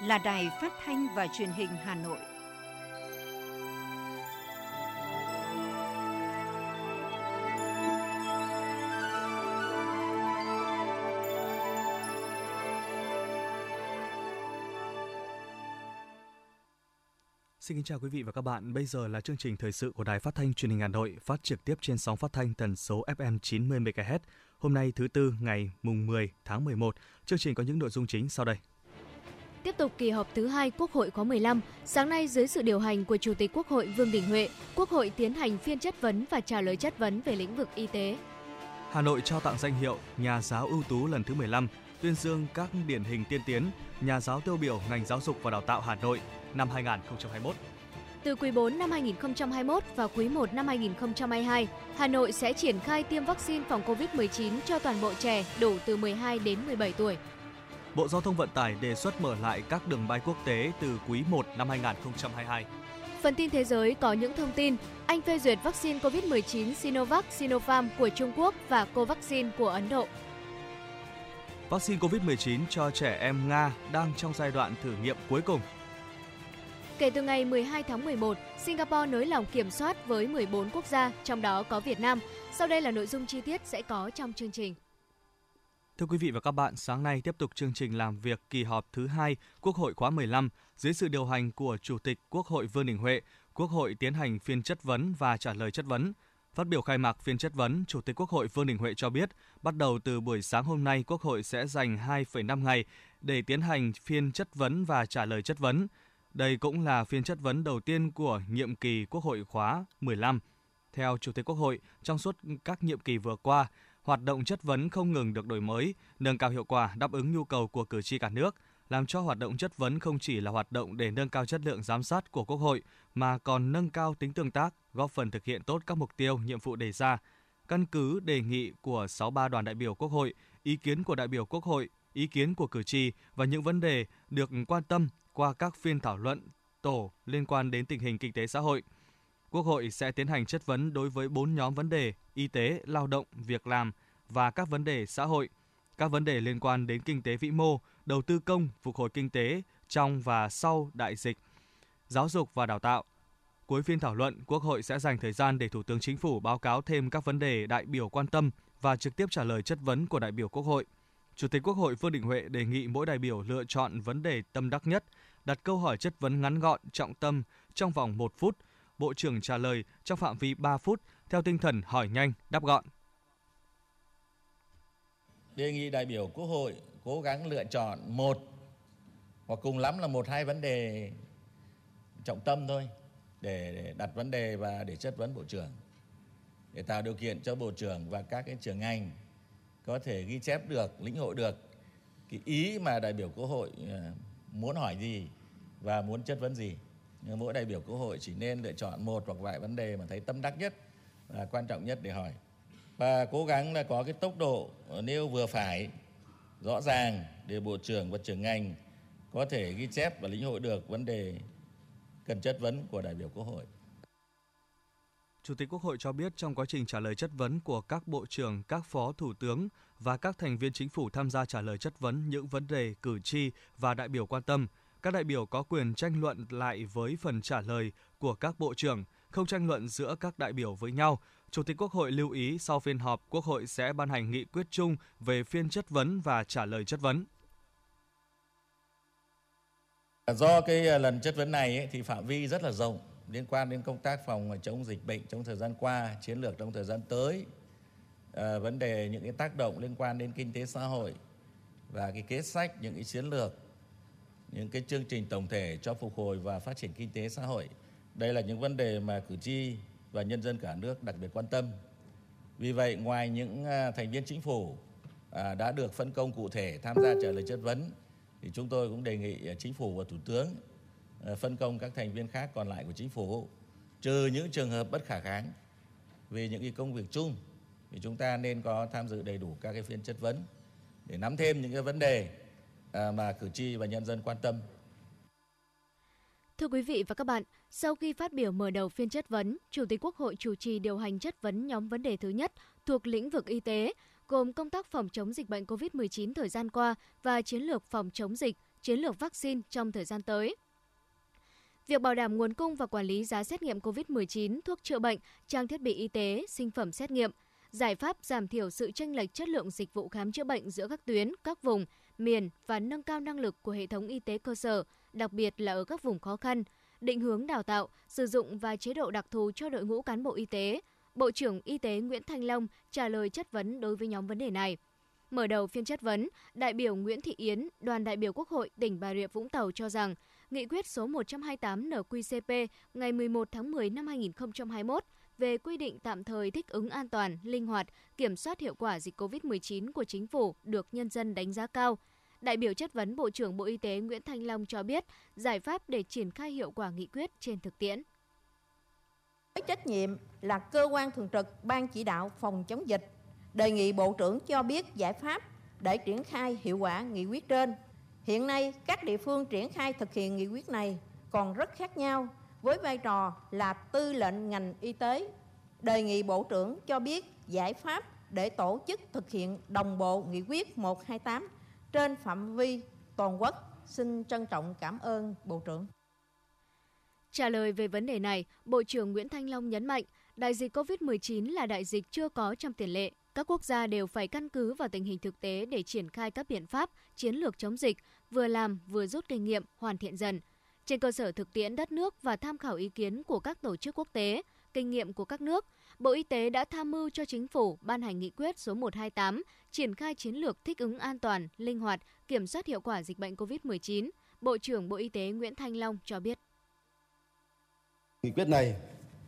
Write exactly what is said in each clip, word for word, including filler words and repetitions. là Đài Phát thanh và Truyền hình Hà Nội. Xin kính chào quý vị và các bạn. Bây giờ là chương trình thời sự của Đài Phát thanh Truyền hình Hà Nội, phát trực tiếp trên sóng phát thanh tần số ép em chín mươi mê ga héc. Hôm nay thứ tư ngày mùng mười tháng mười một, chương trình có những nội dung chính sau đây. Tiếp tục kỳ họp thứ hai Quốc hội khóa mười lăm, sáng nay dưới sự điều hành của Chủ tịch Quốc hội Vương Đình Huệ, Quốc hội tiến hành phiên chất vấn và trả lời chất vấn về lĩnh vực y tế. Hà Nội trao tặng danh hiệu Nhà giáo ưu tú lần thứ mười lăm, tuyên dương các điển hình tiên tiến, nhà giáo tiêu biểu ngành giáo dục và đào tạo Hà Nội năm hai nghìn không trăm hai mươi mốt. Từ quý bốn năm hai nghìn không trăm hai mươi mốt và quý một năm hai nghìn không trăm hai mươi hai, Hà Nội sẽ triển khai tiêm vaccine phòng covid mười chín cho toàn bộ trẻ đủ từ mười hai đến mười bảy tuổi. Bộ Giao thông Vận tải đề xuất mở lại các đường bay quốc tế từ quý một năm hai nghìn không trăm hai mươi hai. Phần tin thế giới có những thông tin: Anh phê duyệt vaccine covid mười chín Sinovac, Sinopharm của Trung Quốc và Covaxin của Ấn Độ. Vaccine covid mười chín cho trẻ em Nga đang trong giai đoạn thử nghiệm cuối cùng. Kể từ ngày mười hai tháng mười một, Singapore nới lỏng kiểm soát với mười bốn quốc gia, trong đó có Việt Nam. Sau đây là nội dung chi tiết sẽ có trong chương trình. Thưa quý vị và các bạn, sáng nay tiếp tục chương trình làm việc kỳ họp thứ hai Quốc hội khóa mười lăm. Dưới sự điều hành của Chủ tịch Quốc hội Vương Đình Huệ, Quốc hội tiến hành phiên chất vấn và trả lời chất vấn. Phát biểu khai mạc phiên chất vấn, Chủ tịch Quốc hội Vương Đình Huệ cho biết, bắt đầu từ buổi sáng hôm nay, Quốc hội sẽ dành hai phẩy năm ngày để tiến hành phiên chất vấn và trả lời chất vấn. Đây cũng là phiên chất vấn đầu tiên của nhiệm kỳ Quốc hội khóa mười lăm. Theo Chủ tịch Quốc hội, trong suốt các nhiệm kỳ vừa qua, hoạt động chất vấn không ngừng được đổi mới, nâng cao hiệu quả, đáp ứng nhu cầu của cử tri cả nước, làm cho hoạt động chất vấn không chỉ là hoạt động để nâng cao chất lượng giám sát của Quốc hội, mà còn nâng cao tính tương tác, góp phần thực hiện tốt các mục tiêu, nhiệm vụ đề ra. Căn cứ đề nghị của sáu mươi ba đoàn đại biểu Quốc hội, ý kiến của đại biểu Quốc hội, ý kiến của cử tri và những vấn đề được quan tâm qua các phiên thảo luận tổ liên quan đến tình hình kinh tế xã hội. Quốc hội sẽ tiến hành chất vấn đối với bốn nhóm vấn đề: y tế, lao động, việc làm và các vấn đề xã hội. Các vấn đề liên quan đến kinh tế vĩ mô, đầu tư công, phục hồi kinh tế trong và sau đại dịch, giáo dục và đào tạo. Cuối phiên thảo luận, Quốc hội sẽ dành thời gian để Thủ tướng Chính phủ báo cáo thêm các vấn đề đại biểu quan tâm và trực tiếp trả lời chất vấn của đại biểu Quốc hội. Chủ tịch Quốc hội Vương Đình Huệ đề nghị mỗi đại biểu lựa chọn vấn đề tâm đắc nhất, đặt câu hỏi chất vấn ngắn gọn, trọng tâm trong vòng một phút, Bộ trưởng trả lời trong phạm vi ba phút, theo tinh thần hỏi nhanh, đáp gọn. Đề nghị đại biểu Quốc hội cố gắng lựa chọn một hoặc cùng lắm là một hai vấn đề trọng tâm thôi để đặt vấn đề và để chất vấn Bộ trưởng, để tạo điều kiện cho Bộ trưởng và các cái trưởng ngành có thể ghi chép được, lĩnh hội được cái ý mà đại biểu Quốc hội muốn hỏi gì và muốn chất vấn gì. Nhưng mỗi đại biểu Quốc hội chỉ nên lựa chọn một hoặc vài vấn đề mà thấy tâm đắc nhất và quan trọng nhất để hỏi. Và cố gắng là có cái tốc độ nêu vừa phải, rõ ràng để Bộ trưởng và trưởng ngành có thể ghi chép và lĩnh hội được vấn đề cần chất vấn của đại biểu Quốc hội. Chủ tịch Quốc hội cho biết trong quá trình trả lời chất vấn của các bộ trưởng, các phó thủ tướng và các thành viên chính phủ tham gia trả lời chất vấn những vấn đề cử tri và đại biểu quan tâm, các đại biểu có quyền tranh luận lại với phần trả lời của các bộ trưởng, không tranh luận giữa các đại biểu với nhau. Chủ tịch Quốc hội lưu ý sau phiên họp, Quốc hội sẽ ban hành nghị quyết chung về phiên chất vấn và trả lời chất vấn. Do cái lần chất vấn này ấy, thì phạm vi rất là rộng, liên quan đến công tác phòng chống dịch bệnh trong thời gian qua, chiến lược trong thời gian tới, à, vấn đề những cái tác động liên quan đến kinh tế xã hội và cái kế sách, những cái chiến lược, những cái chương trình tổng thể cho phục hồi và phát triển kinh tế xã hội. Đây là những vấn đề mà cử tri và nhân dân cả nước đặc biệt quan tâm. Vì vậy, ngoài những thành viên chính phủ à, đã được phân công cụ thể tham gia trả lời chất vấn, thì chúng tôi cũng đề nghị Chính phủ và Thủ tướng phân công các thành viên khác còn lại của Chính phủ, trừ những trường hợp bất khả kháng về những cái công việc chung, thì chúng ta nên có tham dự đầy đủ các cái phiên chất vấn để nắm thêm những cái vấn đề mà cử tri và nhân dân quan tâm. Thưa quý vị và các bạn, sau khi phát biểu mở đầu phiên chất vấn, Chủ tịch Quốc hội chủ trì điều hành chất vấn nhóm vấn đề thứ nhất thuộc lĩnh vực y tế, gồm công tác phòng chống dịch bệnh covid mười chín thời gian qua và chiến lược phòng chống dịch, chiến lược vaccine trong thời gian tới. Việc bảo đảm nguồn cung và quản lý giá xét nghiệm covid mười chín, thuốc chữa bệnh, trang thiết bị y tế, sinh phẩm xét nghiệm, giải pháp giảm thiểu sự chênh lệch chất lượng dịch vụ khám chữa bệnh giữa các tuyến, các vùng, miền và nâng cao năng lực của hệ thống y tế cơ sở, đặc biệt là ở các vùng khó khăn, định hướng đào tạo, sử dụng và chế độ đặc thù cho đội ngũ cán bộ y tế, Bộ trưởng Y tế Nguyễn Thanh Long trả lời chất vấn đối với nhóm vấn đề này. Mở đầu phiên chất vấn, đại biểu Nguyễn Thị Yến, đoàn đại biểu Quốc hội tỉnh Bà Rịa Vũng Tàu cho rằng, Nghị quyết số một trăm hai mươi tám en quy xê pê ngày mười một tháng mười năm hai nghìn không trăm hai mươi mốt về quy định tạm thời thích ứng an toàn, linh hoạt, kiểm soát hiệu quả dịch covid mười chín của Chính phủ được nhân dân đánh giá cao. Đại biểu chất vấn Bộ trưởng Bộ Y tế Nguyễn Thanh Long cho biết giải pháp để triển khai hiệu quả nghị quyết trên thực tiễn. Với trách nhiệm là cơ quan thường trực Ban Chỉ đạo phòng chống dịch, đề nghị Bộ trưởng cho biết giải pháp để triển khai hiệu quả nghị quyết trên. Hiện nay, các địa phương triển khai thực hiện nghị quyết này còn rất khác nhau với vai trò là tư lệnh ngành y tế. Đề nghị Bộ trưởng cho biết giải pháp để tổ chức thực hiện đồng bộ nghị quyết một trăm hai mươi tám trên phạm vi toàn quốc. Xin trân trọng cảm ơn Bộ trưởng. Trả lời về vấn đề này, Bộ trưởng Nguyễn Thanh Long nhấn mạnh, đại dịch covid mười chín là đại dịch chưa có trong tiền lệ. Các quốc gia đều phải căn cứ vào tình hình thực tế để triển khai các biện pháp, chiến lược chống dịch, vừa làm vừa rút kinh nghiệm, hoàn thiện dần. Trên cơ sở thực tiễn đất nước và tham khảo ý kiến của các tổ chức quốc tế, kinh nghiệm của các nước, Bộ Y tế đã tham mưu cho Chính phủ ban hành nghị quyết số một trăm hai mươi tám triển khai chiến lược thích ứng an toàn, linh hoạt, kiểm soát hiệu quả dịch bệnh covid mười chín. Bộ trưởng Bộ Y tế Nguyễn Thanh Long cho biết. Nghị quyết này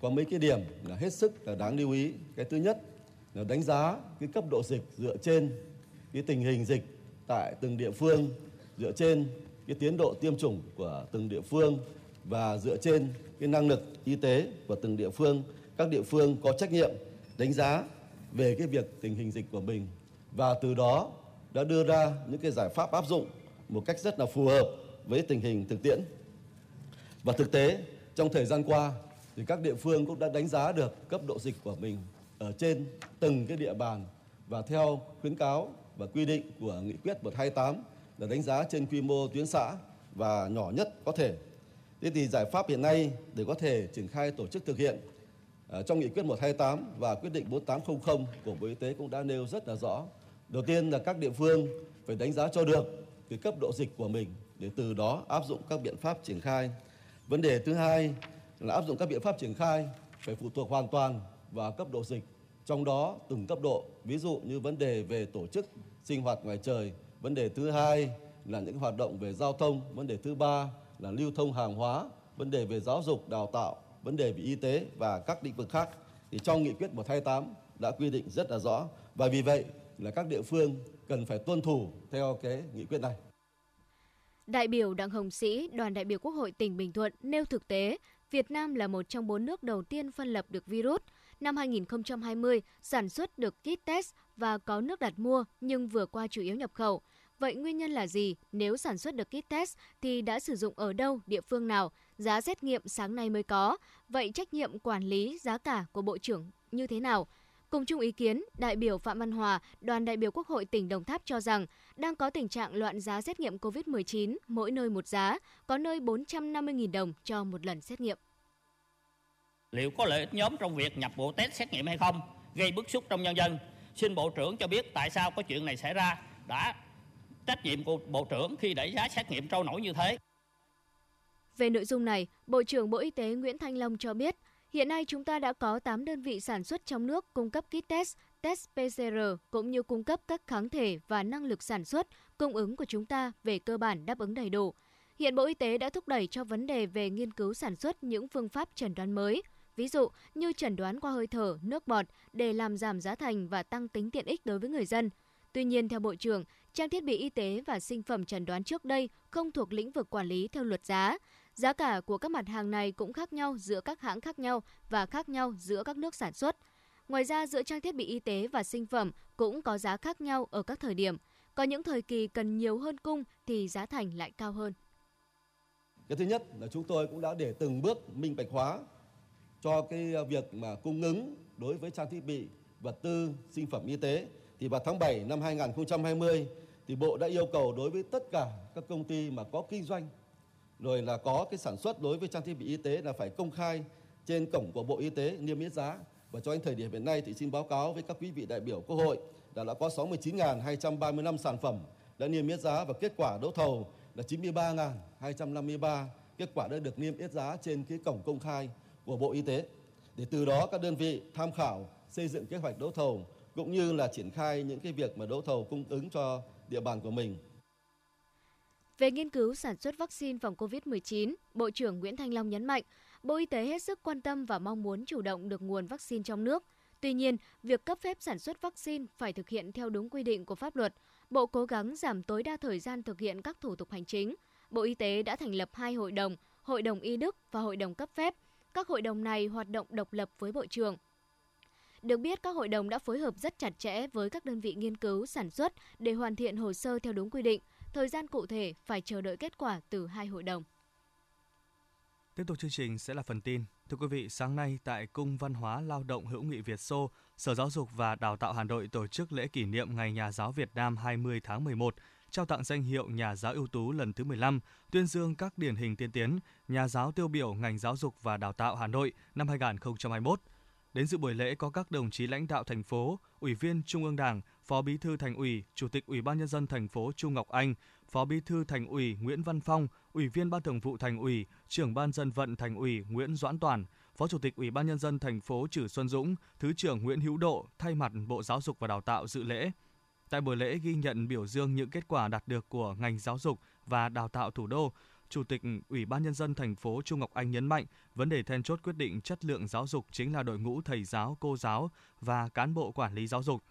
có mấy cái điểm là hết sức là đáng lưu ý. Cái thứ nhất là đánh giá cái cấp độ dịch dựa trên cái tình hình dịch tại từng địa phương, dựa trên cái tiến độ tiêm chủng của từng địa phương và dựa trên cái năng lực y tế của từng địa phương. Các địa phương có trách nhiệm đánh giá về cái việc tình hình dịch của mình và từ đó đã đưa ra những cái giải pháp áp dụng một cách rất là phù hợp với tình hình thực tiễn. Và thực tế trong thời gian qua thì các địa phương cũng đã đánh giá được cấp độ dịch của mình ở trên từng cái địa bàn và theo khuyến cáo và quy định của nghị quyết một trăm hai mươi tám là đánh giá trên quy mô tuyến xã và nhỏ nhất có thể. Thế thì giải pháp hiện nay để có thể triển khai tổ chức thực hiện trong nghị quyết một trăm hai mươi tám và quyết định bốn tám không không của Bộ Y tế cũng đã nêu rất là rõ. Đầu tiên là các địa phương phải đánh giá cho được cái cấp độ dịch của mình để từ đó áp dụng các biện pháp triển khai. Vấn đề thứ hai là áp dụng các biện pháp triển khai phải phụ thuộc hoàn toàn vào cấp độ dịch, trong đó từng cấp độ, ví dụ như vấn đề về tổ chức sinh hoạt ngoài trời, vấn đề thứ hai là những hoạt động về giao thông, vấn đề thứ ba là lưu thông hàng hóa, vấn đề về giáo dục, đào tạo, vấn đề về y tế và các lĩnh vực khác. Thì trong nghị quyết một trăm hai mươi tám đã quy định rất là rõ và vì vậy là các địa phương cần phải tuân thủ theo cái nghị quyết này. Đại biểu Đặng Hồng Sĩ, đoàn đại biểu Quốc hội tỉnh Bình Thuận nêu thực tế, Việt Nam là một trong bốn nước đầu tiên phân lập được virus. Năm hai nghìn không trăm hai mươi, sản xuất được kit test và có nước đặt mua nhưng vừa qua chủ yếu nhập khẩu. Vậy nguyên nhân là gì? Nếu sản xuất được kit test thì đã sử dụng ở đâu, địa phương nào? Giá xét nghiệm sáng nay mới có. Vậy trách nhiệm quản lý giá cả của Bộ trưởng như thế nào? Cùng chung ý kiến, đại biểu Phạm Văn Hòa, đoàn đại biểu Quốc hội tỉnh Đồng Tháp cho rằng đang có tình trạng loạn giá xét nghiệm covid mười chín, mỗi nơi một giá, có nơi bốn trăm năm mươi nghìn đồng cho một lần xét nghiệm. Liệu có lợi ích nhóm trong việc nhập bộ test xét nghiệm hay không, gây bức xúc trong nhân dân? Xin Bộ trưởng cho biết tại sao có chuyện này xảy ra, đã trách nhiệm của Bộ trưởng khi đẩy giá xét nghiệm trôi nổi như thế. Về nội dung này, Bộ trưởng Bộ Y tế Nguyễn Thanh Long cho biết, hiện nay chúng ta đã có tám đơn vị sản xuất trong nước cung cấp kit test, test pê xê rờ cũng như cung cấp các kháng thể và năng lực sản xuất, cung ứng của chúng ta về cơ bản đáp ứng đầy đủ. Hiện Bộ Y tế đã thúc đẩy cho vấn đề về nghiên cứu sản xuất những phương pháp chẩn đoán mới, ví dụ như chẩn đoán qua hơi thở, nước bọt để làm giảm giá thành và tăng tính tiện ích đối với người dân. Tuy nhiên, theo Bộ trưởng, trang thiết bị y tế và sinh phẩm chẩn đoán trước đây không thuộc lĩnh vực quản lý theo luật giá. Giá cả của các mặt hàng này cũng khác nhau giữa các hãng khác nhau và khác nhau giữa các nước sản xuất. Ngoài ra, giữa trang thiết bị y tế và sinh phẩm cũng có giá khác nhau ở các thời điểm. Có những thời kỳ cần nhiều hơn cung thì giá thành lại cao hơn. Cái thứ nhất là chúng tôi cũng đã để từng bước minh bạch hóa cho cái việc mà cung ứng đối với trang thiết bị, vật tư, sinh phẩm y tế. Thì vào tháng bảy năm hai nghìn không trăm hai mươi thì Bộ đã yêu cầu đối với tất cả các công ty mà có kinh doanh, rồi là có cái sản xuất đối với trang thiết bị y tế là phải công khai trên cổng của Bộ Y tế niêm yết giá. Và cho đến thời điểm hiện nay thì xin báo cáo với các quý vị đại biểu Quốc hội đã đã có sáu mươi chín nghìn hai trăm ba mươi lăm sản phẩm đã niêm yết giá và kết quả đấu thầu là chín mươi ba nghìn hai trăm năm mươi ba kết quả đã được niêm yết giá trên cái cổng công khai của Bộ Y tế. Để từ đó các đơn vị tham khảo xây dựng kế hoạch đấu thầu cũng như là triển khai những cái việc mà đấu thầu cung ứng cho địa bàn của mình. Về nghiên cứu sản xuất vaccine phòng Covid mười chín, Bộ trưởng Nguyễn Thanh Long nhấn mạnh, Bộ Y tế hết sức quan tâm và mong muốn chủ động được nguồn vaccine trong nước. Tuy nhiên, việc cấp phép sản xuất vaccine phải thực hiện theo đúng quy định của pháp luật. Bộ cố gắng giảm tối đa thời gian thực hiện các thủ tục hành chính. Bộ Y tế đã thành lập hai hội đồng, Hội đồng Y Đức và Hội đồng cấp phép. Các hội đồng này hoạt động độc lập với Bộ trưởng. Được biết, các hội đồng đã phối hợp rất chặt chẽ với các đơn vị nghiên cứu, sản xuất để hoàn thiện hồ sơ theo đúng quy định. Thời gian cụ thể phải chờ đợi kết quả từ hai hội đồng. Tiếp tục chương trình sẽ là phần tin. Thưa quý vị, sáng nay tại Cung Văn hóa Lao động Hữu nghị Việt Xô, Sở Giáo dục và Đào tạo Hà Nội tổ chức lễ kỷ niệm Ngày Nhà giáo Việt Nam hai mươi tháng mười một, trao tặng danh hiệu Nhà giáo ưu tú lần thứ mười lăm, tuyên dương các điển hình tiên tiến, nhà giáo tiêu biểu ngành giáo dục và đào tạo Hà Nội năm hai nghìn không trăm hai mươi mốt. Đến dự buổi lễ có các đồng chí lãnh đạo thành phố, Ủy viên Trung ương Đảng, Phó Bí thư Thành ủy, Chủ tịch Ủy ban Nhân dân thành phố Chu Ngọc Anh, Phó Bí thư Thành ủy Nguyễn Văn Phong, Ủy viên Ban Thường vụ Thành ủy, Trưởng Ban Dân vận Thành ủy Nguyễn Doãn Toàn, Phó Chủ tịch Ủy ban Nhân dân thành phố Chử Xuân Dũng, Thứ trưởng Nguyễn Hữu Độ thay mặt Bộ Giáo dục và Đào tạo dự lễ. Tại buổi lễ ghi nhận biểu dương những kết quả đạt được của ngành giáo dục và đào tạo thủ đô, Chủ tịch Ủy ban Nhân dân thành phố Chu Ngọc Anh nhấn mạnh vấn đề then chốt quyết định chất lượng giáo dục chính là đội ngũ thầy giáo, cô giáo và cán bộ quản lý giáo dục.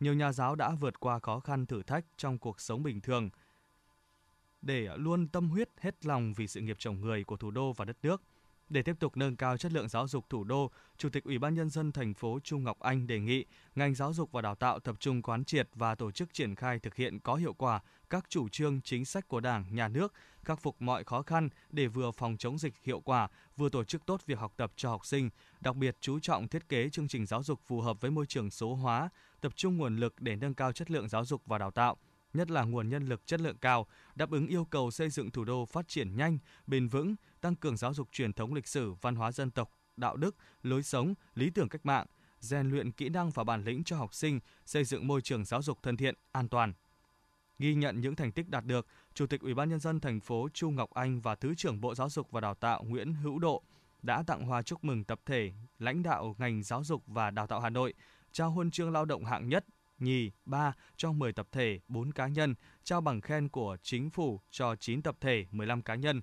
Nhiều nhà giáo đã vượt qua khó khăn thử thách trong cuộc sống bình thường để luôn tâm huyết hết lòng vì sự nghiệp trồng người của thủ đô và đất nước. Để tiếp tục nâng cao chất lượng giáo dục thủ đô, Chủ tịch Ủy ban Nhân dân thành phố Chu Ngọc Anh đề nghị ngành giáo dục và đào tạo tập trung quán triệt và tổ chức triển khai thực hiện có hiệu quả các chủ trương chính sách của Đảng, Nhà nước, khắc phục mọi khó khăn để vừa phòng chống dịch hiệu quả, vừa tổ chức tốt việc học tập cho học sinh, đặc biệt chú trọng thiết kế chương trình giáo dục phù hợp với môi trường số hóa, tập trung nguồn lực để nâng cao chất lượng giáo dục và đào tạo, nhất là nguồn nhân lực chất lượng cao, đáp ứng yêu cầu xây dựng thủ đô phát triển nhanh, bền vững, tăng cường giáo dục truyền thống lịch sử, văn hóa dân tộc, đạo đức, lối sống, lý tưởng cách mạng, rèn luyện kỹ năng và bản lĩnh cho học sinh, xây dựng môi trường giáo dục thân thiện, an toàn. Ghi nhận những thành tích đạt được, Chủ tịch Ủy ban Nhân dân thành phố Chu Ngọc Anh và Thứ trưởng Bộ Giáo dục và Đào tạo Nguyễn Hữu Độ đã tặng hoa chúc mừng tập thể lãnh đạo ngành giáo dục và đào tạo Hà Nội, trao huân chương lao động hạng nhất, nhì, ba cho mười tập thể, bốn cá nhân, trao bằng khen của Chính phủ cho chín tập thể, mười lăm cá nhân.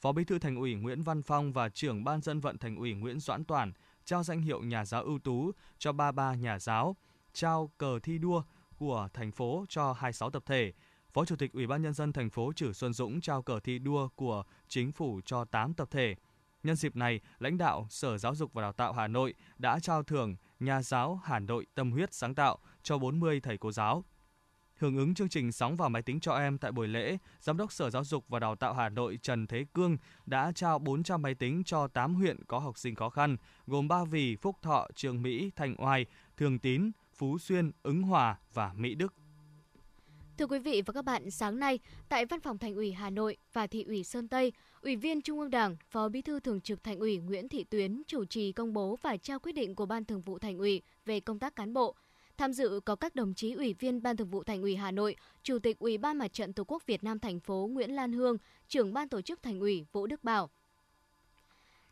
Phó Bí thư Thành ủy Nguyễn Văn Phong và Trưởng Ban Dân vận Thành ủy Nguyễn Doãn Toàn trao danh hiệu Nhà giáo ưu tú cho ba mươi ba nhà giáo, trao cờ thi đua của thành phố cho hai mươi sáu tập thể. Phó Chủ tịch Ủy ban Nhân dân thành phố Chử Xuân Dũng trao cờ thi đua của Chính phủ cho tám tập thể. Nhân dịp này, lãnh đạo Sở Giáo dục và Đào tạo Hà Nội đã trao thưởng Nhà giáo Hà Nội tâm huyết sáng tạo cho bốn mươi thầy cô giáo. Hưởng ứng chương trình Sóng vào máy tính cho em tại buổi lễ, Giám đốc Sở Giáo dục và Đào tạo Hà Nội Trần Thế Cương đã trao bốn trăm máy tính cho tám huyện có học sinh khó khăn, gồm Ba Vì, Phúc Thọ, Trường Mỹ, Thanh Oai, Thường Tín, Phú Xuyên, Ứng Hòa và Mỹ Đức. Thưa quý vị và các bạn, sáng nay, tại Văn phòng Thành ủy Hà Nội và Thị ủy Sơn Tây, Ủy viên Trung ương Đảng, Phó Bí thư Thường trực Thành ủy Nguyễn Thị Tuyến chủ trì công bố và trao quyết định của Ban Thường vụ Thành ủy về công tác cán bộ. Tham dự có các đồng chí Ủy viên Ban Thường vụ Thành ủy Hà Nội, Chủ tịch Ủy ban Mặt trận Tổ quốc Việt Nam thành phố Nguyễn Lan Hương, Trưởng Ban Tổ chức Thành ủy Vũ Đức Bảo.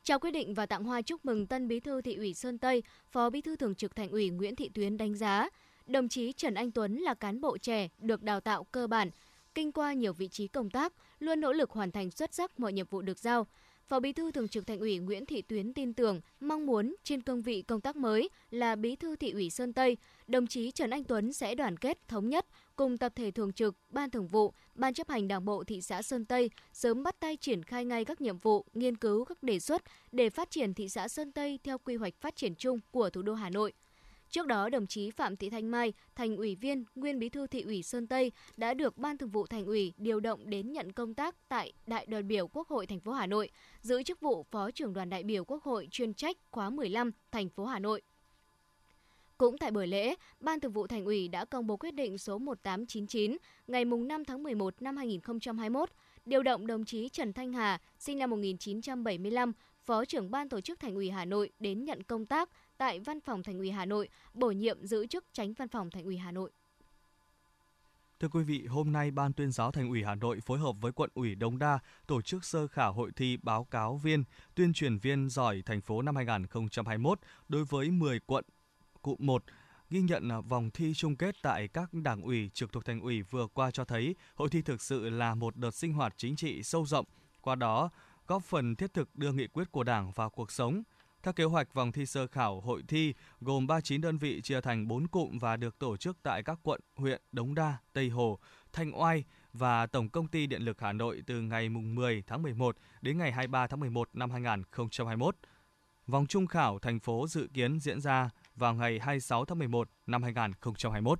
Trao quyết định và tặng hoa chúc mừng tân Bí thư Thị ủy Sơn Tây, Phó Bí thư Thường trực Thành ủy Nguyễn Thị Tuyến đánh giá, đồng chí Trần Anh Tuấn là cán bộ trẻ được đào tạo cơ bản, kinh qua nhiều vị trí công tác, luôn nỗ lực hoàn thành xuất sắc mọi nhiệm vụ được giao. Phó Bí thư Thường trực Thành ủy Nguyễn Thị Tuyến tin tưởng, mong muốn trên cương vị công tác mới là Bí thư Thị ủy Sơn Tây, đồng chí Trần Anh Tuấn sẽ đoàn kết, thống nhất cùng tập thể thường trực, Ban Thường vụ, Ban Chấp hành Đảng bộ thị xã Sơn Tây sớm bắt tay triển khai ngay các nhiệm vụ, nghiên cứu các đề xuất để phát triển thị xã Sơn Tây theo quy hoạch phát triển chung của thủ đô Hà Nội. Trước đó, đồng chí Phạm Thị Thanh Mai, Thành ủy viên, nguyên Bí thư Thị ủy Sơn Tây đã được Ban Thường vụ Thành ủy điều động đến nhận công tác tại Đại đoàn biểu Quốc hội thành phố Hà Nội, giữ chức vụ Phó trưởng đoàn đại biểu Quốc hội chuyên trách khóa mười lăm thành phố Hà Nội. Cũng tại buổi lễ, Ban Thường vụ Thành ủy đã công bố quyết định số một nghìn tám trăm chín mươi chín ngày mùng năm tháng mười một năm hai nghìn không trăm hai mươi mốt, điều động đồng chí Trần Thanh Hà, sinh năm một nghìn chín trăm bảy mươi lăm, Phó trưởng Ban Tổ chức Thành ủy Hà Nội đến nhận công tác tại Văn phòng Thành ủy Hà Nội, bổ nhiệm giữ chức Chánh Văn phòng Thành ủy Hà Nội. Thưa quý vị, hôm nay Ban Tuyên giáo Thành ủy Hà Nội phối hợp với Quận ủy Đống Đa tổ chức sơ khảo hội thi báo cáo viên, tuyên truyền viên giỏi thành phố năm hai nghìn không trăm hai mươi mốt đối với mười quận cụm một. Ghi nhận vòng thi chung kết tại các đảng ủy trực thuộc Thành ủy vừa qua cho thấy hội thi thực sự là một đợt sinh hoạt chính trị sâu rộng, qua đó góp phần thiết thực đưa nghị quyết của Đảng vào cuộc sống. Theo kế hoạch, vòng thi sơ khảo hội thi gồm ba mươi chín đơn vị chia thành bốn cụm và được tổ chức tại các quận, huyện Đống Đa, Tây Hồ, Thanh Oai và Tổng Công ty Điện lực Hà Nội từ ngày mười tháng mười một đến ngày hai mươi ba tháng mười một năm hai nghìn không trăm hai mươi mốt. Vòng chung khảo thành phố dự kiến diễn ra vào ngày hai mươi sáu tháng mười một năm hai nghìn không trăm hai mươi mốt.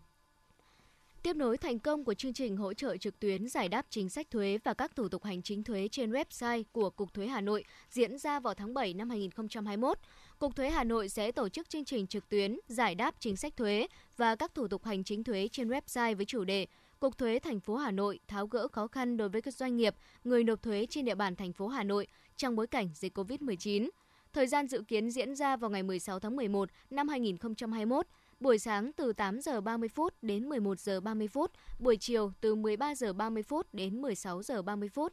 Tiếp nối thành công của chương trình hỗ trợ trực tuyến giải đáp chính sách thuế và các thủ tục hành chính thuế trên website của Cục Thuế Hà Nội diễn ra vào tháng bảy năm hai nghìn không trăm hai mươi mốt, Cục Thuế Hà Nội sẽ tổ chức chương trình trực tuyến giải đáp chính sách thuế và các thủ tục hành chính thuế trên website với chủ đề Cục Thuế Thành phố Hà Nội tháo gỡ khó khăn đối với các doanh nghiệp, người nộp thuế trên địa bàn thành phố Hà Nội trong bối cảnh dịch covid mười chín. Thời gian dự kiến diễn ra vào ngày mười sáu tháng mười một năm hai nghìn không trăm hai mươi mốt, buổi sáng từ tám giờ ba mươi phút đến mười một giờ ba mươi phút, buổi chiều từ mười ba giờ ba mươi phút đến mười sáu giờ ba mươi phút.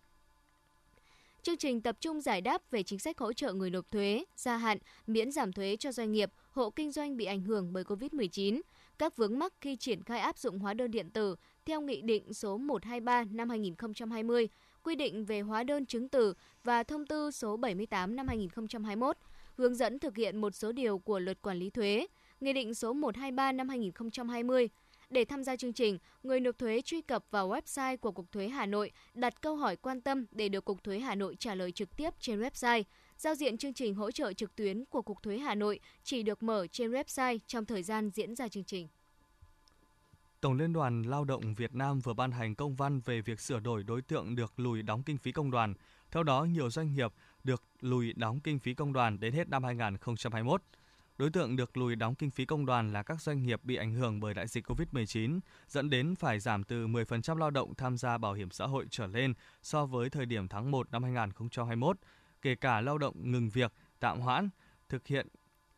Chương trình tập trung giải đáp về chính sách hỗ trợ người nộp thuế, gia hạn, miễn giảm thuế cho doanh nghiệp, hộ kinh doanh bị ảnh hưởng bởi covid mười chín, các vướng mắc khi triển khai áp dụng hóa đơn điện tử theo Nghị định số một trăm hai mươi ba năm hai nghìn không trăm hai mươi, quy định về hóa đơn chứng từ và Thông tư số bảy mươi tám năm hai nghìn không trăm hai mươi mốt, hướng dẫn thực hiện một số điều của Luật Quản lý thuế, Nghị định số một trăm hai mươi ba năm hai nghìn không trăm hai mươi. Để tham gia chương trình, người nộp thuế truy cập vào website của Cục Thuế Hà Nội, đặt câu hỏi quan tâm để được Cục Thuế Hà Nội trả lời trực tiếp trên website. Giao diện chương trình hỗ trợ trực tuyến của Cục Thuế Hà Nội chỉ được mở trên website trong thời gian diễn ra chương trình. Tổng Liên đoàn Lao động Việt Nam vừa ban hành công văn về việc sửa đổi đối tượng được lùi đóng kinh phí công đoàn. Theo đó, nhiều doanh nghiệp được lùi đóng kinh phí công đoàn đến hết năm hai nghìn không trăm hai mươi mốt. Đối tượng được lùi đóng kinh phí công đoàn là các doanh nghiệp bị ảnh hưởng bởi đại dịch covid mười chín, dẫn đến phải giảm từ mười phần trăm lao động tham gia bảo hiểm xã hội trở lên so với thời điểm tháng một năm hai nghìn không trăm hai mươi mốt, kể cả lao động ngừng việc, tạm hoãn, thực hiện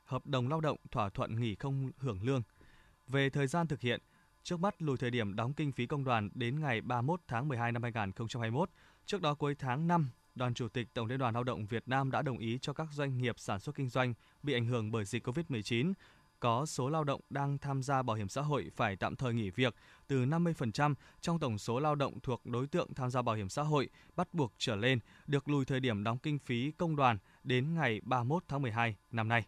hợp đồng lao động, thỏa thuận nghỉ không hưởng lương. Về thời gian thực hiện, trước mắt lùi thời điểm đóng kinh phí công đoàn đến ngày ba mươi mốt tháng mười hai năm hai nghìn không trăm hai mươi mốt. Trước đó cuối tháng năm, Đoàn Chủ tịch Tổng Liên đoàn Lao động Việt Nam đã đồng ý cho các doanh nghiệp sản xuất kinh doanh bị ảnh hưởng bởi dịch covid mười chín có số lao động đang tham gia bảo hiểm xã hội phải tạm thời nghỉ việc từ năm mươi phần trăm trong tổng số lao động thuộc đối tượng tham gia bảo hiểm xã hội bắt buộc trở lên được lùi thời điểm đóng kinh phí công đoàn đến ngày ba mươi mốt tháng mười hai năm nay.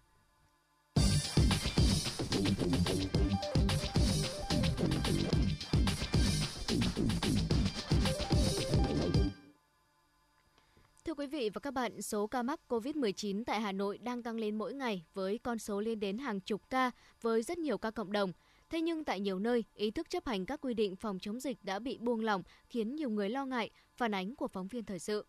Thưa quý vị và các bạn, số ca mắc covid mười chín tại Hà Nội đang tăng lên mỗi ngày với con số lên đến hàng chục ca với rất nhiều ca cộng đồng. Thế nhưng tại nhiều nơi, ý thức chấp hành các quy định phòng chống dịch đã bị buông lỏng khiến nhiều người lo ngại, phản ánh của phóng viên thời sự.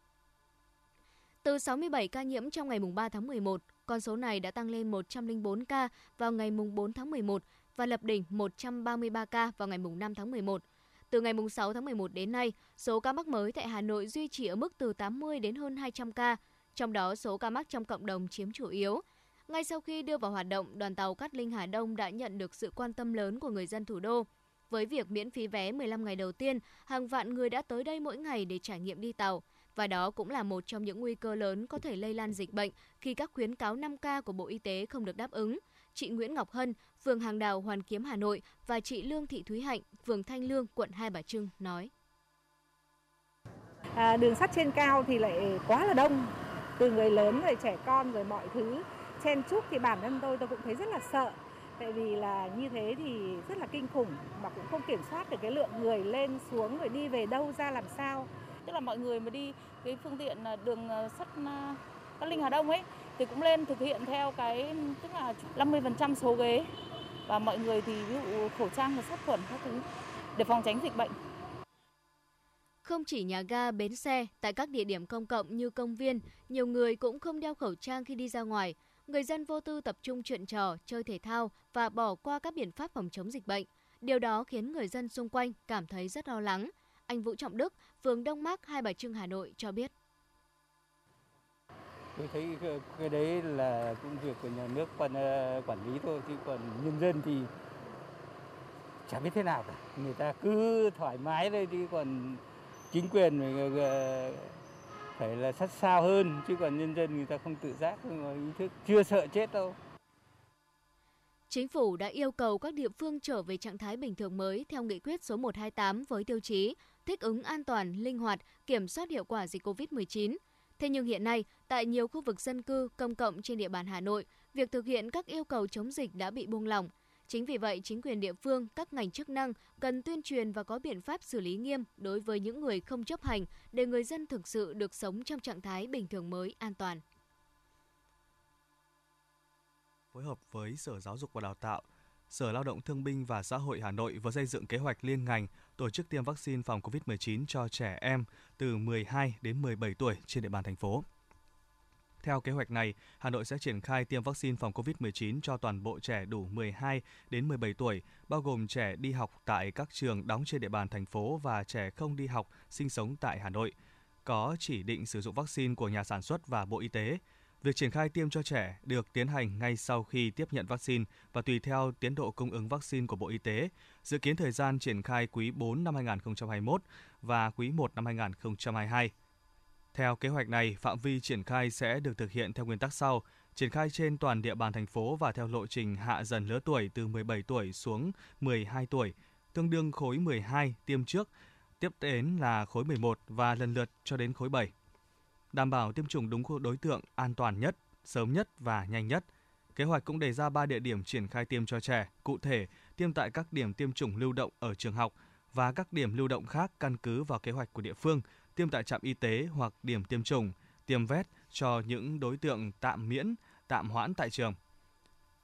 Từ sáu mươi bảy ca nhiễm trong ngày ba tháng mười một, con số này đã tăng lên một trăm lẻ bốn ca vào ngày bốn tháng mười một và lập đỉnh một trăm ba mươi ba ca vào ngày năm tháng mười một. Từ ngày sáu tháng mười một đến nay, số ca mắc mới tại Hà Nội duy trì ở mức từ tám mươi đến hơn hai trăm ca, trong đó số ca mắc trong cộng đồng chiếm chủ yếu. Ngay sau khi đưa vào hoạt động, đoàn tàu Cát Linh-Hà Đông đã nhận được sự quan tâm lớn của người dân thủ đô. Với việc miễn phí vé mười lăm ngày đầu tiên, hàng vạn người đã tới đây mỗi ngày để trải nghiệm đi tàu. Và đó cũng là một trong những nguy cơ lớn có thể lây lan dịch bệnh khi các khuyến cáo năm K của Bộ Y tế không được đáp ứng. Chị Nguyễn Ngọc Hân, phường Hàng Đào, Hoàn Kiếm, Hà Nội và chị Lương Thị Thúy Hạnh, phường Thanh Lương, quận Hai Bà Trưng nói. À, đường sắt trên cao thì lại quá là đông, từ người lớn rồi trẻ con rồi mọi thứ. Chen chúc thì bản thân tôi tôi cũng thấy rất là sợ, tại vì là như thế thì rất là kinh khủng mà cũng không kiểm soát được cái lượng người lên xuống rồi đi về đâu ra làm sao. Tức là mọi người mà đi cái phương tiện đường sắt Cát Linh Hà Đông ấy thì cũng lên thực hiện theo cái tức là năm mươi phần trăm số ghế và mọi người thì ví dụ khẩu trang và sát khuẩn các thứ để phòng tránh dịch bệnh. Không chỉ nhà ga, bến xe, tại các địa điểm công cộng như công viên, nhiều người cũng không đeo khẩu trang khi đi ra ngoài. người dân vô tư tập trung chuyện trò, chơi thể thao và bỏ qua các biện pháp phòng chống dịch bệnh. Điều đó khiến người dân xung quanh cảm thấy rất lo lắng. Anh Vũ Trọng Đức, phường Đông Mác, Hai Bà Trưng, Hà Nội cho biết. Tôi thấy cái đấy là công việc của nhà nước quản, quản lý thôi, chứ còn nhân dân thì chả biết thế nào cả. Người ta cứ thoải mái thôi, chứ còn chính quyền phải là sát sao hơn, chứ còn nhân dân người ta không tự giác, không ý thức, chưa sợ chết đâu. Chính phủ đã yêu cầu các địa phương trở về trạng thái bình thường mới theo nghị quyết số một trăm hai mươi tám với tiêu chí thích ứng an toàn, linh hoạt, kiểm soát hiệu quả dịch covid mười chín. Thế nhưng hiện nay, tại nhiều khu vực dân cư công cộng trên địa bàn Hà Nội, việc thực hiện các yêu cầu chống dịch đã bị buông lỏng. Chính vì vậy, chính quyền địa phương, các ngành chức năng cần tuyên truyền và có biện pháp xử lý nghiêm đối với những người không chấp hành để người dân thực sự được sống trong trạng thái bình thường mới an toàn. Phối hợp với Sở Giáo dục và Đào tạo, Sở Lao động Thương binh và Xã hội Hà Nội vừa xây dựng kế hoạch liên ngành tổ chức tiêm vaccine phòng covid mười chín cho trẻ em từ mười hai đến mười bảy tuổi trên địa bàn thành phố. Theo kế hoạch này, Hà Nội sẽ triển khai tiêm vaccine phòng covid mười chín cho toàn bộ trẻ đủ mười hai đến mười bảy tuổi, bao gồm trẻ đi học tại các trường đóng trên địa bàn thành phố và trẻ không đi học sinh sống tại Hà Nội, có chỉ định sử dụng vaccine của nhà sản xuất và Bộ Y tế. Việc triển khai tiêm cho trẻ được tiến hành ngay sau khi tiếp nhận vaccine và tùy theo tiến độ cung ứng vaccine của Bộ Y tế, dự kiến thời gian triển khai quý tư năm hai nghìn không trăm hai mươi mốt và quý một năm hai nghìn không trăm hai mươi hai. Theo kế hoạch này, phạm vi triển khai sẽ được thực hiện theo nguyên tắc sau: triển khai trên toàn địa bàn thành phố và theo lộ trình hạ dần lứa tuổi từ mười bảy tuổi xuống mười hai tuổi, tương đương khối mười hai tiêm trước, tiếp đến là khối mười một và lần lượt cho đến khối bảy. Đảm bảo tiêm chủng đúng đối tượng, an toàn nhất, sớm nhất và nhanh nhất. Kế hoạch cũng đề ra ba địa điểm triển khai tiêm cho trẻ, cụ thể tiêm tại các điểm tiêm chủng lưu động ở trường học và các điểm lưu động khác căn cứ vào kế hoạch của địa phương, tiêm tại trạm y tế hoặc điểm tiêm chủng, tiêm vét cho những đối tượng tạm miễn, tạm hoãn tại trường.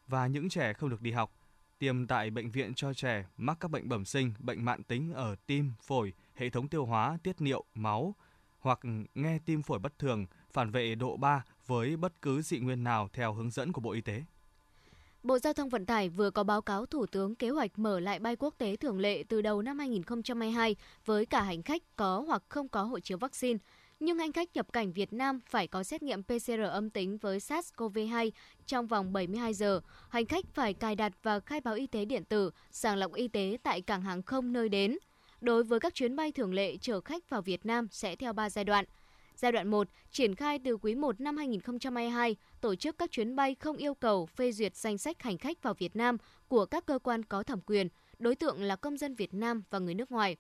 Và những trẻ không được đi học, tiêm tại bệnh viện cho trẻ mắc các bệnh bẩm sinh, bệnh mãn tính ở tim, phổi, hệ thống tiêu hóa, tiết niệu, máu, hoặc nghe tim phổi bất thường, phản vệ độ ba với bất cứ dị nguyên nào theo hướng dẫn của Bộ Y tế. Bộ Giao thông Vận tải vừa có báo cáo Thủ tướng kế hoạch mở lại bay quốc tế thường lệ từ đầu năm hai nghìn không trăm hai mươi hai với cả hành khách có hoặc không có hộ chiếu vaccine. Nhưng hành khách nhập cảnh Việt Nam phải có xét nghiệm pê xê rờ âm tính với SARS-xê o vê hai trong vòng bảy mươi hai giờ. Hành khách phải cài đặt và khai báo y tế điện tử, sàng lọc y tế tại cảng hàng không nơi đến. Đối với các chuyến bay thường lệ chở khách vào Việt Nam sẽ theo ba giai đoạn. Giai đoạn một, triển khai từ quý một năm hai nghìn không trăm hai mươi hai, tổ chức các chuyến bay không yêu cầu phê duyệt danh sách hành khách vào Việt Nam của các cơ quan có thẩm quyền, đối tượng là công dân Việt Nam và người nước ngoài.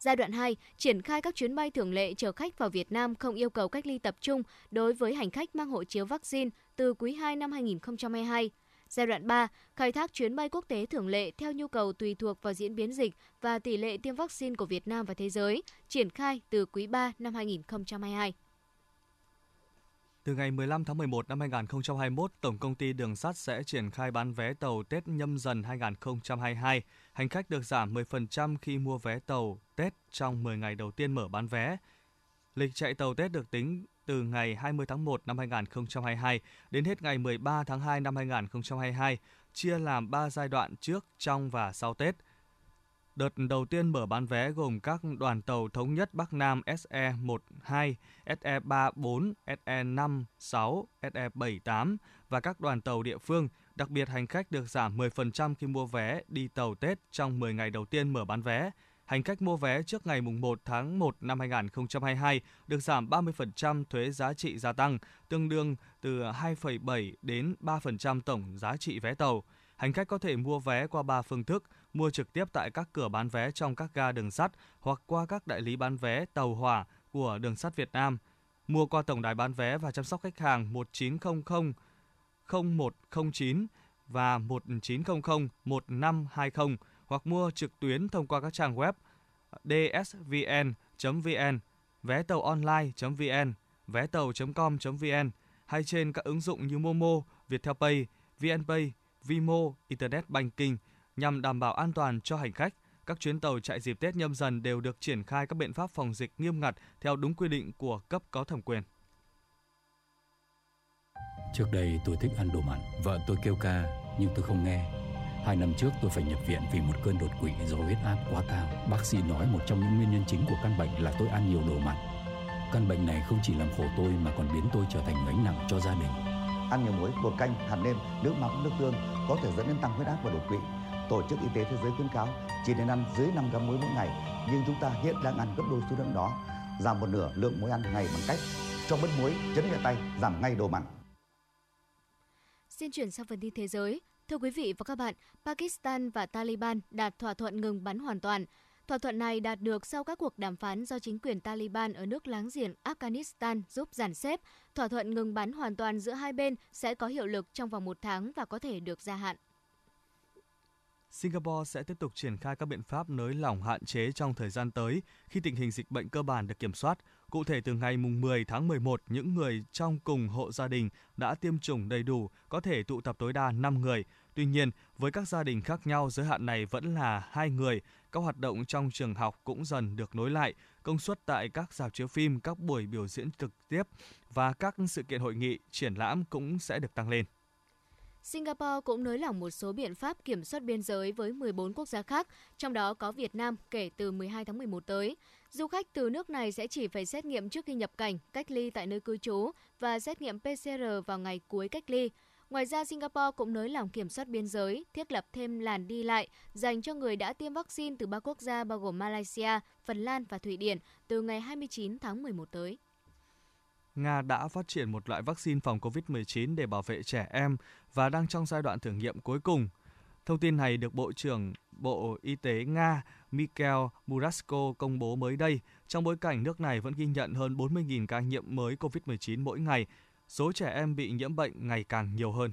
Giai đoạn hai, triển khai các chuyến bay thường lệ chở khách vào Việt Nam không yêu cầu cách ly tập trung đối với hành khách mang hộ chiếu vaccine từ quý hai năm hai nghìn không trăm hai mươi hai. Giai đoạn ba, khai thác chuyến bay quốc tế thường lệ theo nhu cầu tùy thuộc vào diễn biến dịch và tỷ lệ tiêm vaccine của Việt Nam và thế giới, triển khai từ quý ba năm hai nghìn không trăm hai mươi hai. Từ ngày mười lăm tháng mười một năm hai nghìn không trăm hai mươi mốt, Tổng công ty Đường sắt sẽ triển khai bán vé tàu Tết Nhâm Dần hai nghìn không trăm hai mươi hai. Hành khách được giảm mười phần trăm khi mua vé tàu Tết trong mười ngày đầu tiên mở bán vé. Lịch chạy tàu Tết được tính từ ngày hai mươi tháng một năm hai nghìn không trăm hai mươi hai đến hết ngày mười ba tháng hai năm hai nghìn không trăm hai mươi hai, chia làm ba giai đoạn trước, trong và sau Tết. Đợt đầu tiên mở bán vé gồm các đoàn tàu Thống Nhất Bắc Nam ét e mười hai, ét e ba mươi tư, ét e năm mươi sáu, ét e bảy mươi tám và các đoàn tàu địa phương. Đặc biệt, hành khách được giảm mười phần trăm khi mua vé đi tàu Tết trong mười ngày đầu tiên mở bán vé. Hành khách mua vé trước ngày mùng một tháng một năm hai nghìn không trăm hai mươi hai được giảm ba mươi phần trăm thuế giá trị gia tăng, tương đương từ hai phẩy bảy đến ba phần trăm tổng giá trị vé tàu. Hành khách có thể mua vé qua ba phương thức: mua trực tiếp tại các cửa bán vé trong các ga đường sắt hoặc qua các đại lý bán vé tàu hỏa của Đường sắt Việt Nam, mua qua tổng đài bán vé và chăm sóc khách hàng một chín không không không một không chín và một chín không không một năm hai không, hoặc mua trực tuyến thông qua các trang web d s v n chấm v n, vé tàu online chấm v n, vé tàu chấm com chấm v n hay trên các ứng dụng như Momo, Viettel Pay, VnPay, Vimo, Internet Banking. Nhằm đảm bảo an toàn cho hành khách, các chuyến tàu chạy dịp Tết Nhâm Dần đều được triển khai các biện pháp phòng dịch nghiêm ngặt theo đúng quy định của cấp có thẩm quyền. Trước đây tôi thích ăn đồ mặn. Vợ tôi kêu ca nhưng tôi không nghe. Hai năm trước tôi phải nhập viện vì một cơn đột quỵ do huyết áp quá cao. Bác sĩ nói một trong những nguyên nhân chính của căn bệnh là tôi ăn nhiều đồ mặn. Căn bệnh này không chỉ làm khổ tôi mà còn biến tôi trở thành gánh nặng cho gia đình. Ăn nhiều muối, bột canh, hạt nêm, nước mắm, nước tương có thể dẫn đến tăng huyết áp và đột quỵ. Tổ chức Y tế Thế giới khuyến cáo chỉ nên ăn dưới năm gam muối mỗi ngày, nhưng chúng ta hiện đang ăn gấp đôi số lượng đó. Giảm một nửa lượng muối ăn ngày bằng cách cho bớt muối, chấn nhẹ tay, giảm ngay đồ mặn. Xin chuyển sang phần tin thế giới. Thưa quý vị và các bạn, Pakistan và Taliban đạt thỏa thuận ngừng bắn hoàn toàn. Thỏa thuận này đạt được sau các cuộc đàm phán do chính quyền Taliban ở nước láng giềng Afghanistan giúp dàn xếp. Thỏa thuận ngừng bắn hoàn toàn giữa hai bên sẽ có hiệu lực trong vòng một tháng và có thể được gia hạn. Singapore sẽ tiếp tục triển khai các biện pháp nới lỏng hạn chế trong thời gian tới khi tình hình dịch bệnh cơ bản được kiểm soát. Cụ thể, từ ngày mười tháng mười một, những người trong cùng hộ gia đình đã tiêm chủng đầy đủ có thể tụ tập tối đa năm người. Tuy nhiên, với các gia đình khác nhau, giới hạn này vẫn là hai người. Các hoạt động trong trường học cũng dần được nối lại, công suất tại các rạp chiếu phim, các buổi biểu diễn trực tiếp và các sự kiện hội nghị, triển lãm cũng sẽ được tăng lên. Singapore cũng nới lỏng một số biện pháp kiểm soát biên giới với mười bốn quốc gia khác, trong đó có Việt Nam kể từ mười hai tháng mười một tới. Du khách từ nước này sẽ chỉ phải xét nghiệm trước khi nhập cảnh, cách ly tại nơi cư trú và xét nghiệm pê xê rờ vào ngày cuối cách ly. Ngoài ra, Singapore cũng nới lỏng kiểm soát biên giới, thiết lập thêm làn đi lại dành cho người đã tiêm vaccine từ ba quốc gia bao gồm Malaysia, Phần Lan và Thụy Điển từ ngày hai mươi chín tháng mười một tới. Nga đã phát triển một loại vaccine phòng covid mười chín để bảo vệ trẻ em và đang trong giai đoạn thử nghiệm cuối cùng. Thông tin này được Bộ trưởng Bộ Y tế Nga Mikhail Murasko công bố mới đây, trong bối cảnh nước này vẫn ghi nhận hơn bốn mươi nghìn ca nhiễm mới covid mười chín mỗi ngày. Số trẻ em bị nhiễm bệnh ngày càng nhiều hơn.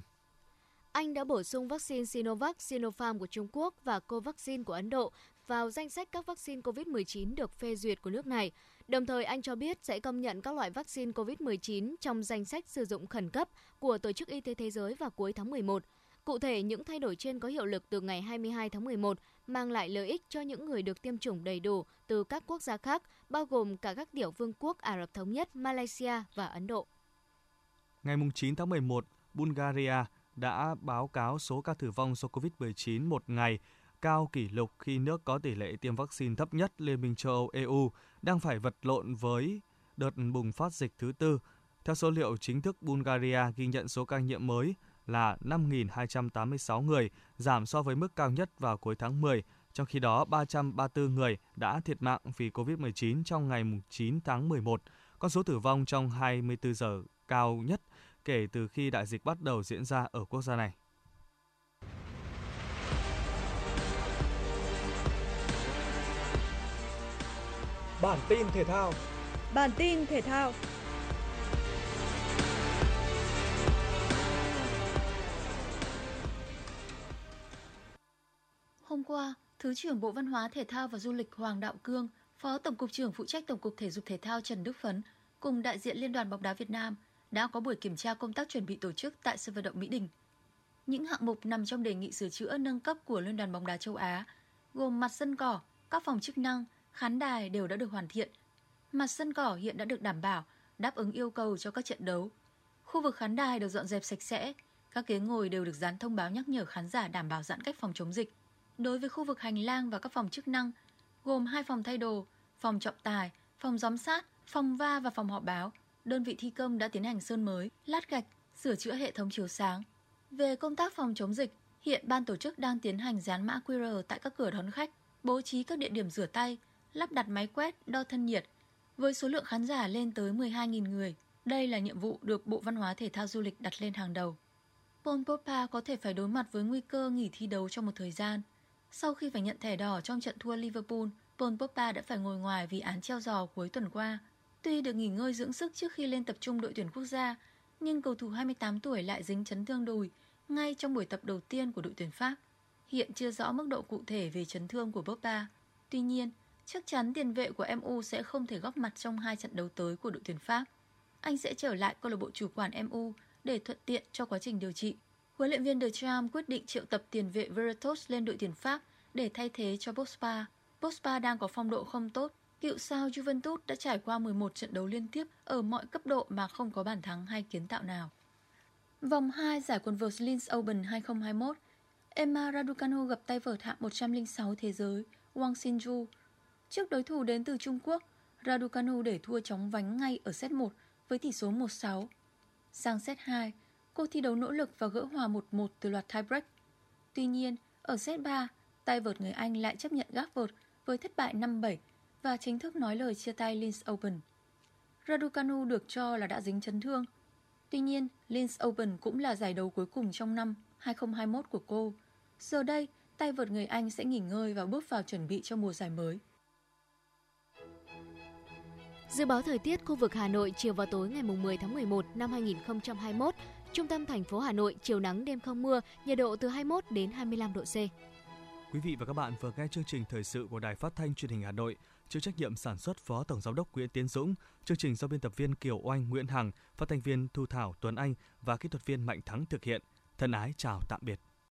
Anh đã bổ sung vaccine Sinovac, Sinopharm của Trung Quốc và Covaxin của Ấn Độ vào danh sách các vaccine covid mười chín được phê duyệt của nước này. Đồng thời, Anh cho biết sẽ công nhận các loại vaccine covid mười chín trong danh sách sử dụng khẩn cấp của Tổ chức Y tế Thế giới vào cuối tháng mười một. Cụ thể, những thay đổi trên có hiệu lực từ ngày hai mươi hai tháng mười một, mang lại lợi ích cho những người được tiêm chủng đầy đủ từ các quốc gia khác, bao gồm cả các tiểu vương quốc Ả Rập Thống Nhất, Malaysia và Ấn Độ. Ngày chín tháng mười một, Bulgaria đã báo cáo số ca tử vong do covid mười chín một ngày cao kỷ lục khi nước có tỷ lệ tiêm vaccine thấp nhất Liên minh châu Âu e u đang phải vật lộn với đợt bùng phát dịch thứ tư. Theo số liệu chính thức, Bulgaria ghi nhận số ca nhiễm mới là năm nghìn hai trăm tám mươi sáu người, giảm so với mức cao nhất vào cuối tháng mười. Trong khi đó, ba trăm ba mươi tư người đã thiệt mạng vì covid mười chín trong ngày chín tháng mười một. Con số tử vong trong hai mươi tư giờ cao nhất kể từ khi đại dịch bắt đầu diễn ra ở quốc gia này. Bản tin thể thao. Bản tin thể thao. Hôm qua, Thứ trưởng Bộ Văn hóa, Thể thao và Du lịch Hoàng Đạo Cương, Phó Tổng cục trưởng phụ trách Tổng cục Thể dục Thể thao Trần Đức Phấn cùng đại diện Liên đoàn bóng đá Việt Nam đã có buổi kiểm tra công tác chuẩn bị tổ chức tại sân vận động Mỹ Đình. Những hạng mục nằm trong đề nghị sửa chữa nâng cấp của Liên đoàn bóng đá châu Á gồm mặt sân cỏ, các phòng chức năng, khán đài đều đã được hoàn thiện. Mặt sân cỏ hiện đã được đảm bảo, đáp ứng yêu cầu cho các trận đấu. Khu vực khán đài được dọn dẹp sạch sẽ, các ghế ngồi đều được dán thông báo nhắc nhở khán giả đảm bảo giãn cách phòng chống dịch. Đối với khu vực hành lang và các phòng chức năng, gồm hai phòng thay đồ, phòng trọng tài, phòng giám sát, phòng va và phòng họp báo, đơn vị thi công đã tiến hành sơn mới, lát gạch, sửa chữa hệ thống chiếu sáng. Về công tác phòng chống dịch, hiện ban tổ chức đang tiến hành dán mã quy rờ tại các cửa đón khách, bố trí các địa điểm rửa tay, lắp đặt máy quét, đo thân nhiệt. Với số lượng khán giả lên tới mười hai nghìn người, đây là nhiệm vụ được Bộ Văn hóa Thể thao Du lịch đặt lên hàng đầu. Paul Pogba có thể phải đối mặt với nguy cơ nghỉ thi đấu trong một thời gian. Sau khi phải nhận thẻ đỏ trong trận thua Liverpool, Paul Pogba đã phải ngồi ngoài vì án treo giò cuối tuần qua. Tuy được nghỉ ngơi dưỡng sức trước khi lên tập trung đội tuyển quốc gia, nhưng cầu thủ hai mươi tám tuổi lại dính chấn thương đùi ngay trong buổi tập đầu tiên của đội tuyển Pháp. Hiện chưa rõ mức độ cụ thể về chấn thương của Pogba. Tuy nhiên, chắc chắn tiền vệ của em u sẽ không thể góp mặt trong hai trận đấu tới của đội tuyển Pháp. Anh sẽ trở lại câu lạc bộ chủ quản em u để thuận tiện cho quá trình điều trị. Huấn luyện viên Deschamps quyết định triệu tập tiền vệ Veritas lên đội tuyển Pháp để thay thế cho Pogba. Pogba đang có phong độ không tốt. Cựu sao Juventus đã trải qua mười một trận đấu liên tiếp ở mọi cấp độ mà không có bàn thắng hay kiến tạo nào. Vòng hai giải quần vợt Linz Open hai không hai mốt, Emma Raducanu gặp tay vợt hạng một trăm lẻ sáu thế giới Wang Xinju. Trước đối thủ đến từ Trung Quốc, Raducanu để thua chóng vánh ngay ở set một với tỷ số một sáu. Sang set hai, cô thi đấu nỗ lực và gỡ hòa một một từ loạt tiebreak. Tuy nhiên, ở set ba, tay vợt người Anh lại chấp nhận gác vợt với thất bại năm bảy và chính thức nói lời chia tay Linz Open. Raducanu được cho là đã dính chấn thương. Tuy nhiên, Linz Open cũng là giải đấu cuối cùng trong năm hai không hai mốt của cô. Giờ đây, tay vợt người Anh sẽ nghỉ ngơi và bước vào chuẩn bị cho mùa giải mới. Dự báo thời tiết khu vực Hà Nội chiều vào tối ngày mười tháng mười một năm hai nghìn không trăm hai mươi mốt, trung tâm thành phố Hà Nội chiều nắng đêm không mưa, nhiệt độ từ hai mươi mốt đến hai mươi lăm độ C. Quý vị và các bạn vừa nghe chương trình thời sự của Đài Phát thanh Truyền hình Hà Nội, chịu trách nhiệm sản xuất Phó Tổng giám đốc Nguyễn Tiến Dũng, chương trình do biên tập viên Kiều Oanh, Nguyễn Hằng, phát thanh viên Thu Thảo, Tuấn Anh và kỹ thuật viên Mạnh Thắng thực hiện. Thân ái chào tạm biệt.